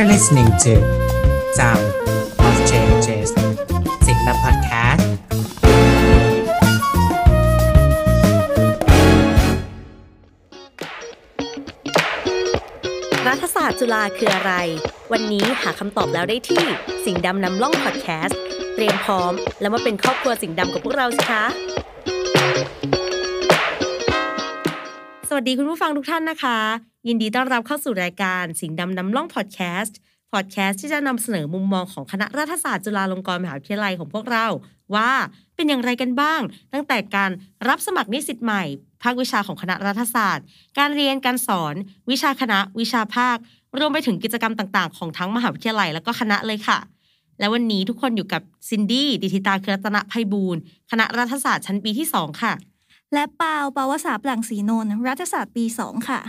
are listening to Sound of Changes สิงห์พอดแคสต์รัฐศาสตร์จุฬาคืออะไรวันนี้หาคำตอบแล้วได้ที่สิงห์ดำนำล่องพอดแคสต์เตรียมพร้อมแล้วมาเป็นครอบครัวสิงห์ดำกับพวกเราสิคะสวัสดีคุณผู้ฟังทุกท่านนะคะยินดีต้อนรับเข้าสู่รายการสิงห์ดำนำล่องพอดแคสต์ที่จะนำเสนอมุมมองของคณะรัฐศาสตร์จุฬาลงกรณ์มหาวิทยาลัยของพวกเราว่าเป็นอย่างไรกันบ้างตั้งแต่การรับสมัครนิสิตใหม่ภาควิชาของคณะรัฐศาสตร์การเรียนการสอนวิชาคณะวิชาภาครวมไปถึงกิจกรรมต่างๆของทั้งมหาวิทยาลัยและก็คณะเลยค่ะและวันนี้ทุกคนอยู่กับซินดี้ดิธิตาเครือรัตนไพบูลย์คณะรัฐศาสตร์ชั้นปีที่2ค่ะและปาวสา ปลั่งศรีนนท์รัฐศาสตร์ปี2ค่ะ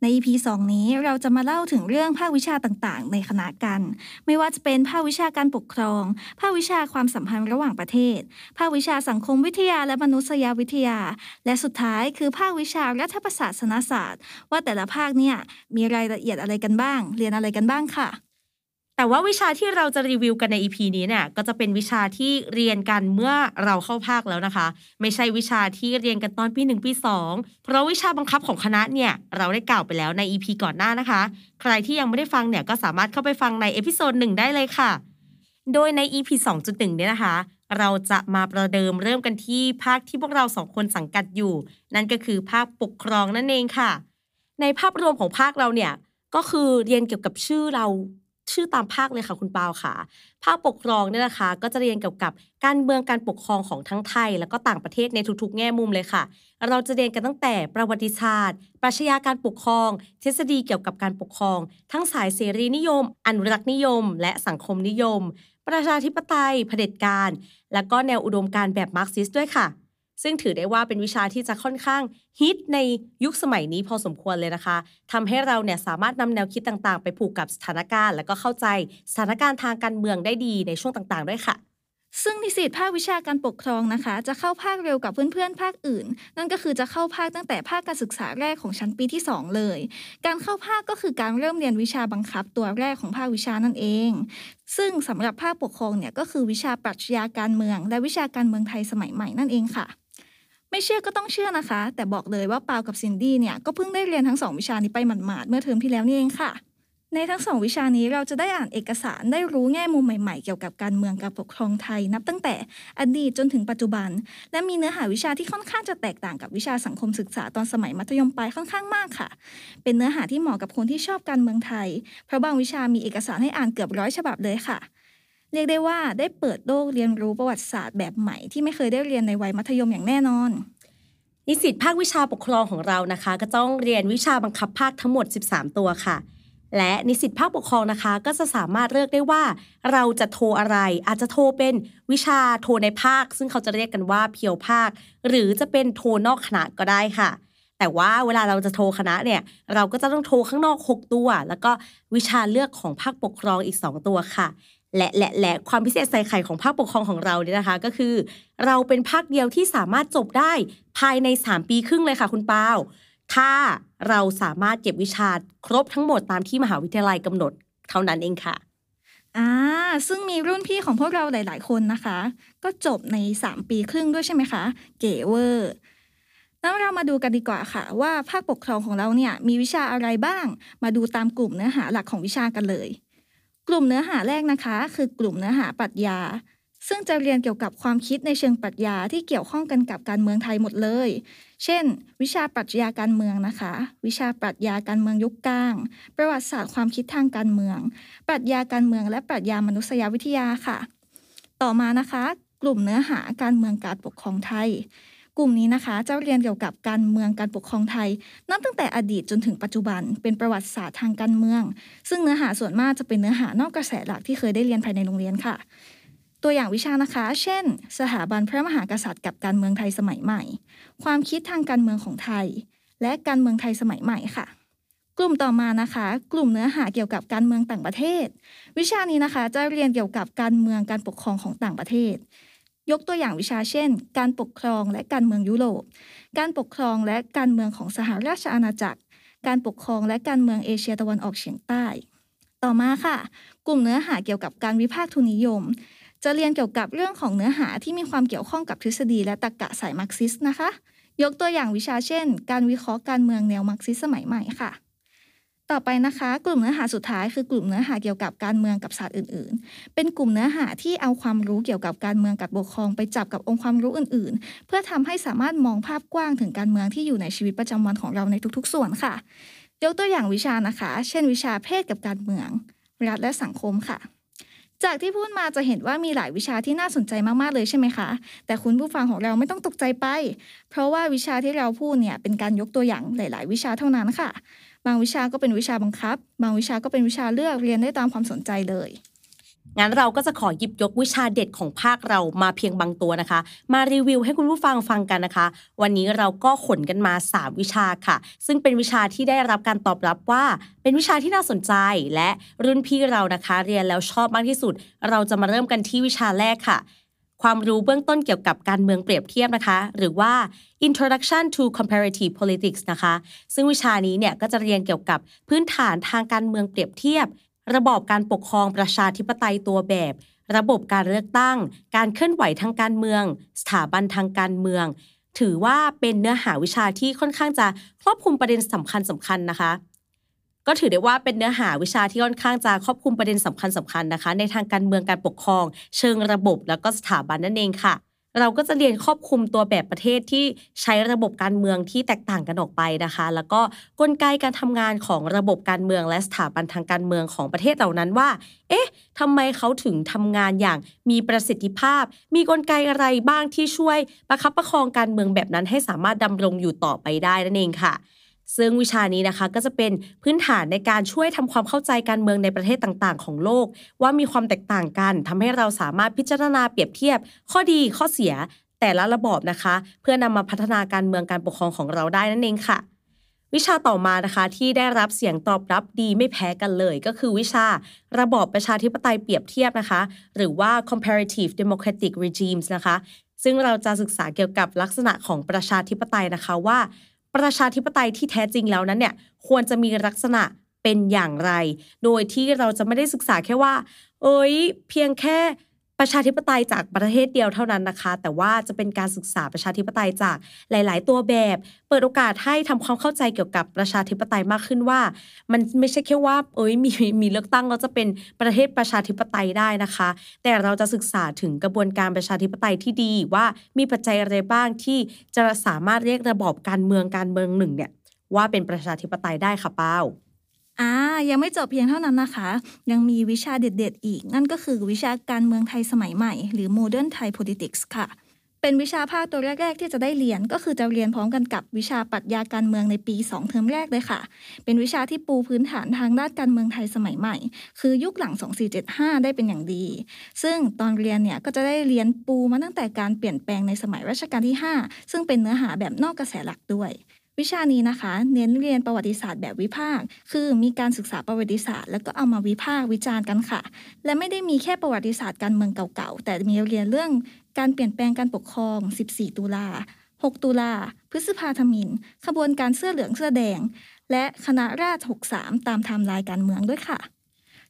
ใน EP 2นี้เราจะมาเล่าถึงเรื่องภาควิชาต่างๆในคณะกันไม่ว่าจะเป็นภาควิชาการปกครองภาควิชาความสัมพันธ์ระหว่างประเทศภาควิชาสังคมวิทยาและมนุษยวิทยาและสุดท้ายคือภาควิชารัฐประศาสนศาสตร์ว่าแต่ละภาคเนี่ยมีรายละเอียดอะไรกันบ้างเรียนอะไรกันบ้างค่ะแต่ว่าวิชาที่เราจะรีวิวกันใน EP นี้เนี่ยก็จะเป็นวิชาที่เรียนกันเมื่อเราเข้าภาคแล้วนะคะไม่ใช่วิชาที่เรียนกันตอนปี1ปี2เพราะวิชาบังคับของคณะเนี่ยเราได้กล่าวไปแล้วใน EP ก่อนหน้านะคะใครที่ยังไม่ได้ฟังเนี่ยก็สามารถเข้าไปฟังในเอพิโซด1ได้เลยค่ะโดยใน EP 2.1 เนี่ยนะคะเราจะมาประเดิมเริ่มกันที่ภาคที่พวกเรา2คนสังกัดอยู่นั่นก็คือภาคปกครองนั่นเองค่ะในภาพรวมของภาคเราเนี่ยก็คือเรียนเกี่ยวกับชื่อตามภาคเลยค่ะคุณปาวค่ะภาคปกครองเนี่ยนะคะก็จะเรียนเกี่ยวกับการเมืองการปกครองของทั้งไทยและก็ต่างประเทศในทุกๆแง่มุมเลยค่ะเราจะเรียนกันตั้งแต่ประวัติศาสตร์ปรัชญาการปกครองทฤษฎีเกี่ยวกับการปกครองทั้งสายเสรีนิยมอนุรักษ์นิยมและสังคมนิยมประชาธิปไตยเผด็จการและก็แนวอุดมการณ์แบบมาร์กซิสต์ด้วยค่ะซึ่งถือได้ว่าเป็นวิชาที่จะค่อนข้างฮิตในยุคสมัยนี้พอสมควรเลยนะคะทำให้เราเนี่ยสามารถนำแนวคิดต่างๆไปผูกกับสถานการณ์และก็เข้าใจสถานการณ์ทางการเมืองได้ดีในช่วงต่างๆด้วยค่ะซึ่งนิสิตภาควิชาการปกครองนะคะจะเข้าภาคเร็วกับเพื่อนๆภาคอื่นนั่นก็คือจะเข้าภาคตั้งแต่ภาคการศึกษาแรกของชั้นปีที่2เลยการเข้าภาคก็คือการเริ่มเรียนวิชาบังคับตัวแรกของภาควิชานั่นเองซึ่งสำหรับภาคปกครองเนี่ยก็คือวิชาปรัชญาการเมืองและวิชาการเมืองไทยสมัยใหม่นั่นเองค่ะไม่เชื่อก็ต้องเชื่อนะคะแต่บอกเลยว่าปาวกับซินดี้เนี่ยก็เพิ่งได้เรียนทั้ง2วิชานี้ไปหมาดๆเมื่อเทอมที่แล้วนี่เองค่ะในทั้ง2วิชานี้เราจะได้อ่านเอกสารได้รู้แง่มุมใหม่ๆเกี่ยวกับการเมืองการปกครองไทยนับตั้งแต่อดีตจนถึงปัจจุบันและมีเนื้อหาวิชาที่ค่อนข้างจะแตกต่างกับวิชาสังคมศึกษาตอนสมัยมัธยมปลายค่อนข้างมากค่ะเป็นเนื้อหาที่เหมาะกับคนที่ชอบการเมืองไทยเพราะบางวิชามีเอกสารให้อ่านเกือบ100ฉบับเลยค่ะเรียกได้ว่าได้เปิดโลกเรียนรู้ประวัติศาสตร์แบบใหม่ที่ไม่เคยได้เรียนในวัยมัธยมอย่างแน่นอนนิสิตภาควิชาปกครองของเรานะคะก็ต้องเรียนวิชาบังคับภาคทั้งหมด13ตัวค่ะและนิสิตภาคปกครองนะคะก็จะสามารถเลือกได้ว่าเราจะโทอะไรอาจจะโทเป็นวิชาโทในภาคซึ่งเขาจะเรียกกันว่าเพียวภาคหรือจะเป็นโทนอกคณะก็ได้ค่ะแต่ว่าเวลาเราจะโทคณะเนี่ยเราก็จะต้องโทข้างนอก6ตัวแล้วก็วิชาเลือกของภาคปกครองอีก2ตัวค่ะและความพิเศษใส่ไข่ของภาคปกครองของเราเนี่ยนะคะก็คือเราเป็นภาคเดียวที่สามารถจบได้ภายใน3ปีครึ่งเลยค่ะคุณปาวถ้าเราสามารถเก็บวิชาครบทั้งหมดตามที่มหาวิทยาลัยกำหนดเท่านั้นเองค่ะซึ่งมีรุ่นพี่ของพวกเราหลายๆคนนะคะก็จบใน3ปีครึ่งด้วยใช่ไหมคะเก๋เวอร์แล้วเรามาดูกันดีกว่าค่ะว่าภาคปกครองของเราเนี่ยมีวิชาอะไรบ้างมาดูตามกลุ่มเนื้อหาหลักของวิชากันเลยกลุ่มเนื้อหาแรกนะคะคือกลุ่มเนื้อหาปรัชญาซึ่งจะเรียนเกี่ยวกับความคิดในเชิงปรัชญาที่เกี่ยวข้องกันกับการเมืองไทยหมดเลยเช่นวิชาปรัชญาการเมืองนะคะวิชาปรัชญาการเมืองยุคกลางประวัติศาสตร์ความคิดทางการเมืองปรัชญาการเมืองและปรัชญามนุษยวิทยาค่ะต่อมานะคะกลุ่มเนื้อหาการเมืองการปกครองไทยกลุ่มนี้นะคะจะเรียนเกี่ยวกับการเมืองการปกครองไทยนับตั้งแต่อดีตจนถึงปัจจุบันเป็นประวัติศาสตร์ทางการเมืองซึ่งเนื้อหาส่วนมากจะเป็นเนื้อหานอกกระแสหลักที่เคยได้เรียนภายในโรงเรียนค่ะตัวอย่างวิชานะคะเช่นสถาบันพระมหากษัตริย์กับการเมืองไทยสมัยใหม่ความคิดทางการเมืองของไทยและการเมืองไทยสมัยใหม่ค่ะกลุ่มต่อมานะคะกลุ่มเนื้อหาเกี่ยวกับการเมืองต่างประเทศวิชานี้นะคะจะเรียนเกี่ยวกับการเมืองการปกครองของต่างประเทศยกตัวอย่างวิชาเช่นการปกครองและการเมืองยุโรปการปกครองและการเมืองของสหราชอาณาจักรการปกครองและการเมืองเอเชียตะวันออกเฉียงใต้ ต่อมาค่ะกลุ่มเนื้อหาเกี่ยวกับการวิพากษ์ทุนนิยมจะเรียนเกี่ยวกับเรื่องของเนื้อหาที่มีความเกี่ยวข้องกับทฤษฎีและตรรกะสายมาร์กซิสต์นะคะยกตัวอย่างวิชาเช่นการวิเคราะห์การเมืองแนวมาร์กซิสต์สมัยใหม่ค่ะต่อไปนะคะกลุ่มเนื้อหาสุดท้ายคือกลุ่มเนื้อหาเกี่ยวกับการเมืองกับศาสตร์อื่นๆเป็นกลุ่มเนื้อหาที่เอาความรู้เกี่ยวกับการเมืองกับปกครองไปจับกับองค์ความรู้อื่นๆเพื่อทำให้สามารถมองภาพกว้างถึงการเมืองที่อยู่ในชีวิตประจำวันของเราในทุกๆส่วนค่ะยกตัวอย่างวิชานะคะเช่นวิชาเพศกับการเมืองรัฐและสังคมค่ะจากที่พูดมาจะเห็นว่ามีหลายวิชาที่น่าสนใจมากๆเลยใช่ไหมคะแต่คุณผู้ฟังของเราไม่ต้องตกใจไปเพราะว่าวิชาที่เราพูดเนี่ยเป็นการยกตัวอย่างหลายๆวิชาเท่านั้นค่ะบางวิชาก็เป็นวิชาบังคับบางวิชาก็เป็นวิชาเลือกเรียนได้ตามความสนใจเลยงั้นเราก็จะขอหยิบยกวิชาเด็ดของภาคเรามาเพียงบางตัวนะคะมารีวิวให้คุณผู้ฟังฟังกันนะคะวันนี้เราก็ขนกันมา3วิชาค่ะซึ่งเป็นวิชาที่ได้รับการตอบรับว่าเป็นวิชาที่น่าสนใจและรุ่นพี่เรานะคะเรียนแล้วชอบมากที่สุดเราจะมาเริ่มกันที่วิชาแรกค่ะความรู้เบื้องต้นเกี่ยวกับการเมืองเปรียบเทียบนะคะหรือว่า Introduction to Comparative Politics นะคะซึ่งวิชานี้เนี่ยก็จะเรียนเกี่ยวกับพื้นฐานทางการเมืองเปรียบเทียบระบอบการปกครองประชาธิปไตยตัวแบบระบบการเลือกตั้งการเคลื่อนไหวทางการเมืองสถาบันทางการเมืองถือว่าเป็นเนื้อหาวิชาที่ค่อนข้างจะครอบคลุมประเด็นสำคัญนะคะก็ถือได้ว่าเป็นเนื้อหาวิชาที่ค่อนข้างจะครอบคลุมประเด็นสำคัญนะคะในทางการเมืองการปกครองเชิงระบบแล้วก็สถาบันนั่นเองค่ะเราก็จะเรียนครอบคลุมตัวแบบประเทศที่ใช้ระบบการเมืองที่แตกต่างกันออกไปนะคะแล้วก็กลไกการทำงานของระบบการเมืองและสถาบันทางการเมืองของประเทศเหล่านั้นว่าเอ๊ะทำไมเขาถึงทำงานอย่างมีประสิทธิภาพมีกลไกอะไรบ้างที่ช่วยประคับประคองการเมืองแบบนั้นให้สามารถดำรงอยู่ต่อไปได้นั่นเองค่ะซึ่งวิชานี้นะคะก็จะเป็นพื้นฐานในการช่วยทำความเข้าใจการเมืองในประเทศต่างๆของโลกว่ามีความแตกต่างกันทำให้เราสามารถพิจารณาเปรียบเทียบข้อดีข้อเสียแต่ละระบอบนะคะเพื่อนำมาพัฒนาการเมืองการปกครองของเราได้นั่นเองค่ะวิชาต่อมานะคะที่ได้รับเสียงตอบรับดีไม่แพ้กันเลยก็คือวิชาระบอบประชาธิปไตยเปรียบเทียบนะคะหรือว่า comparative democratic regimes นะคะซึ่งเราจะศึกษาเกี่ยวกับลักษณะของประชาธิปไตยนะคะว่าประชาธิปไตยที่แท้จริงแล้วนั้นเนี่ยควรจะมีลักษณะเป็นอย่างไรโดยที่เราจะไม่ได้ศึกษาแค่ว่าเพียงแค่ประชาธิปไตยจากประเทศเดียวเท่านั้นนะคะแต่ว่าจะเป็นการศึกษาประชาธิปไตยจากหลายๆตัวแบบเปิดโอกาสให้ทำความเข้าใจเกี่ยวกับประชาธิปไตยมากขึ้นว่ามันไม่ใช่แค่ว่ามีเลือกตั้งแล้วจะเป็นประเทศประชาธิปไตยได้นะคะแต่เราจะศึกษาถึงกระบวนการประชาธิปไตยที่ดีว่ามีปัจจัยอะไรบ้างที่จะสามารถเรียกระบอบการเมืองหนึ่งเนี่ยว่าเป็นประชาธิปไตยได้ค่ะป้าวยังไม่จบเพียงเท่านั้นนะคะยังมีวิชาเด็ดๆอีกนั่นก็คือวิชาการเมืองไทยสมัยใหม่หรือ Modern Thai Politics ค่ะเป็นวิชาภาคตัวแรกๆที่จะได้เรียนก็คือจะเรียนพร้อมกันกับวิชาปรัชญาการเมืองในปี2เทอมแรกเลยค่ะเป็นวิชาที่ปูพื้นฐานทางด้านการเมืองไทยสมัยใหม่คือยุคหลัง2475ได้เป็นอย่างดีซึ่งตอนเรียนเนี่ยก็จะได้เรียนปูมาตั้งแต่การเปลี่ยนแปลงในสมัยรัชกาลที่5ซึ่งเป็นเนื้อหาแบบนอกกระแสหลักด้วยวิชานี้นะคะเน้นเรียนประวัติศาสตร์แบบวิพากษ์คือมีการศึกษาประวัติศาสตร์แล้วก็เอามาวิพากษ์วิจารณ์กันค่ะและไม่ได้มีแค่ประวัติศาสตร์การเมืองเก่าๆแต่มีเรียนเรื่องการเปลี่ยนแปลงการปกครอง14ตุลา6ตุลาพฤษภาธมิฬขบวนการเสื้อเหลืองเสื้อแดงและคณะราษฎร63ตามไทม์ไลน์การเมืองด้วยค่ะ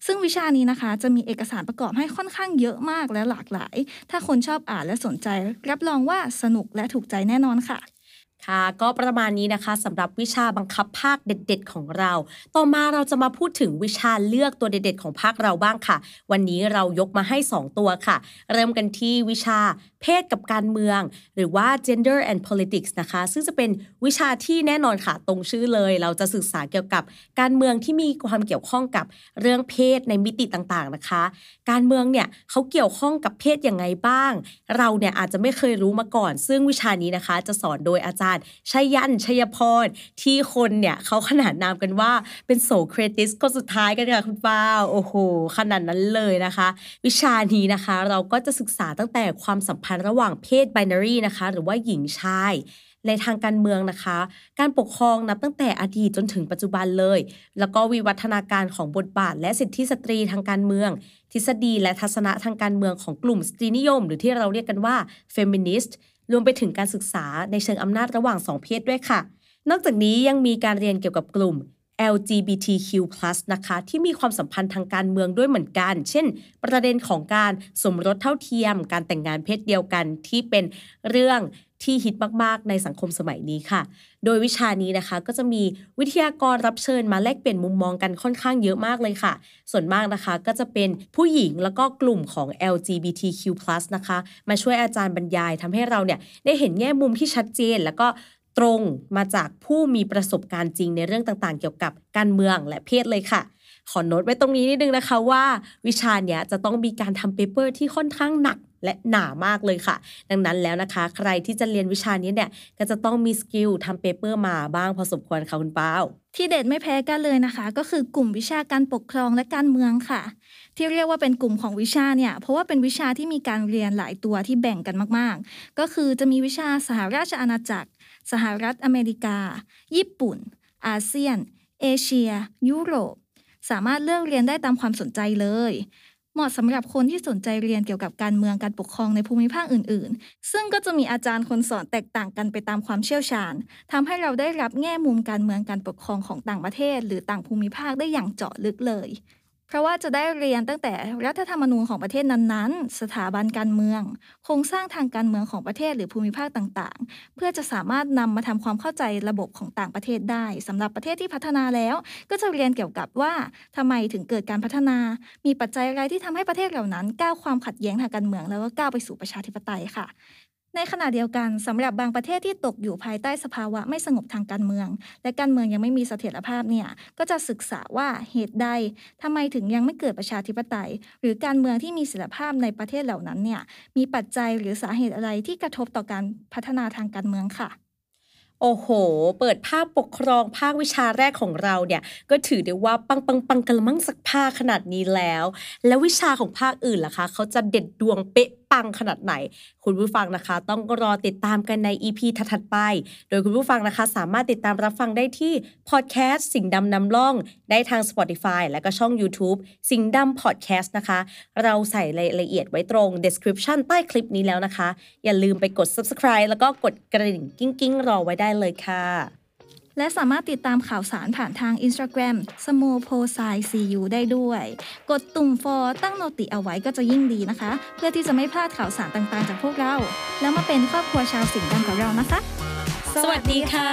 ซึ่งวิชานี้นะคะจะมีเอกสารประกอบให้ค่อนข้างเยอะมากและหลากหลายถ้าคนชอบอ่านและสนใจรับรองว่าสนุกและถูกใจแน่นอนค่ะค่ะก็ประมาณนี้นะคะสำหรับวิชาบังคับภาคเด็ดๆของเราต่อมาเราจะมาพูดถึงวิชาเลือกตัวเด็ดๆของภาคเราบ้างค่ะวันนี้เรายกมาให้2ตัวค่ะเริ่มกันที่วิชาเพศกับการเมืองหรือว่า Gender and Politics นะคะซึ่งจะเป็นวิชาที่แน่นอนค่ะตรงชื่อเลยเราจะศึกษาเกี่ยวกับการเมืองที่มีความเกี่ยวข้องกับเรื่องเพศในมิติต่างๆนะคะการเมืองเนี่ยเขาเกี่ยวข้องกับเพศยังไงบ้างเราเนี่ยอาจจะไม่เคยรู้มาก่อนซึ่งวิชานี้นะคะจะสอนโดยอาจารย์ชัยยันต์ ชัยพรที่คนเนี่ยเขาขนานนามกันว่าเป็นโสเครติสคนสุดท้ายกันค่ะคุณป้าโอ้โหขนาดนั้นเลยนะคะวิชานี้นะคะเราก็จะศึกษาตั้งแต่ความสัมพันธ์ระหว่างเพศไบนารีนะคะหรือว่าหญิงชายในทางการเมืองนะคะการปกครองนับตั้งแต่อดีตจนถึงปัจจุบันเลยแล้วก็วิวัฒนาการของบทบาทและสิทธิสตรีทางการเมืองทฤษฎีและทัศนะทางการเมืองของกลุ่มสตรีนิยมหรือที่เราเรียกกันว่าเฟมินิสต์รวมไปถึงการศึกษาในเชิงอำนาจระหว่าง2เพศด้วยค่ะนอกจากนี้ยังมีการเรียนเกี่ยวกับกลุ่ม LGBTQ+ นะคะที่มีความสัมพันธ์ทางการเมืองด้วยเหมือนกันเช่นประเด็นของการสมรสเท่าเทียมการแต่งงานเพศเดียวกันที่เป็นเรื่องที่ฮิตมากๆในสังคมสมัยนี้ค่ะโดยวิชานี้นะคะก็จะมีวิทยากรรับเชิญมาแลกเปลี่ยนมุมมองกันค่อนข้างเยอะมากเลยค่ะส่วนมากนะคะก็จะเป็นผู้หญิงแล้วก็กลุ่มของ LGBTQ+ นะคะมาช่วยอาจารย์บรรยายทำให้เราเนี่ยได้เห็นแง่มุมที่ชัดเจนแล้วก็ตรงมาจากผู้มีประสบการณ์จริงในเรื่องต่างๆเกี่ยวกับการเมืองและเพศเลยค่ะขอโน้ตไว้ตรงนี้นิดนึงนะคะว่าวิชาเนี้ยจะต้องมีการทำเปเปอร์ที่ค่อนข้างหนักและหนามากเลยค่ะดังนั้นแล้วนะคะใครที่จะเรียนวิชานี้เนี่ยก็จะต้องมีสกิลทำเปเปอร์มาบ้างพอสมควรค่ะคุณเปาที่เด็ดไม่แพ้กันเลยนะคะก็คือกลุ่มวิชาการปกครองและการเมืองค่ะที่เรียกว่าเป็นกลุ่มของวิชาเนี่ยเพราะว่าเป็นวิชาที่มีการเรียนหลายตัวที่แบ่งกันมากๆก็คือจะมีวิชาสหราชอาณาจักรสหรัฐอเมริกาญี่ปุ่นอาเซียนเอเชียยุโรปสามารถเลือกเรียนได้ตามความสนใจเลยเหมาะสำหรับคนที่สนใจเรียนเกี่ยวกับการเมืองการปกครองในภูมิภาคอื่นๆซึ่งก็จะมีอาจารย์คนสอนแตกต่างกันไปตามความเชี่ยวชาญทำให้เราได้รับแง่มุมการเมืองการปกครองของต่างประเทศหรือต่างภูมิภาคได้อย่างเจาะลึกเลยเพราะว่าจะได้เรียนตั้งแต่รัฐธรรมนูญของประเทศนั้นๆสถาบันการเมืองโครงสร้างทางการเมืองของประเทศหรือภูมิภาคต่างๆเพื่อจะสามารถนำมาทำความเข้าใจระบบของต่างประเทศได้สำหรับประเทศที่พัฒนาแล้วก็จะเรียนเกี่ยวกับว่าทำไมถึงเกิดการพัฒนามีปัจจัยอะไรที่ทำให้ประเทศเหล่านั้นก้าวความขัดแย้งทางการเมืองแล้วก็ก้าวไปสู่ประชาธิปไตยค่ะในขณะเดียวกันสำหรับบางประเทศที่ตกอยู่ภายใต้สภาวะไม่สงบทางการเมืองและการเมืองยังไม่มีเสถียรภาพเนี่ยก็จะศึกษาว่าเหตุใดทำไมถึงยังไม่เกิดประชาธิปไตยหรือการเมืองที่มีเสถียรภาพในประเทศเหล่านั้นเนี่ยมีปัจจัยหรือสาเหตุอะไรที่กระทบต่อการพัฒนาทางการเมืองค่ะโอ้โหเปิดภาคปกครองภาควิชาแรกของเราเนี่ยก็ถือได้ว่าปังกระมังสักภาคขนาดนี้แล้ววิชาของภาคอื่นล่ะคะเขาจะเด็ดดวงเป๊ะปังขนาดไหนคุณผู้ฟังนะคะต้องรอติดตามกันใน EP ถัดไปโดยคุณผู้ฟังนะคะสามารถติดตามรับฟังได้ที่พอดแคสต์สิ่งดำนำล่องได้ทาง Spotify และก็ช่อง YouTube สิ่งดำพอดแคสต์นะคะเราใส่รายละเอียดไว้ตรง description ใต้คลิปนี้แล้วนะคะอย่าลืมไปกด subscribe แล้วก็กดกระดิ่งกิ้งๆรอไว้ได้เลยค่ะและสามารถติดตามข่าวสารผ่านทาง Instagram @smoposaicu ได้ด้วยกดตุ่ม follow ตั้งโนติเอาไว้ก็จะยิ่งดีนะคะเพื่อที่จะไม่พลาดข่าวสารต่างๆจากพวกเราแล้วมาเป็นครอบครัวชาวสิงห์กันกับเรานะคะสวัสดีค่ะ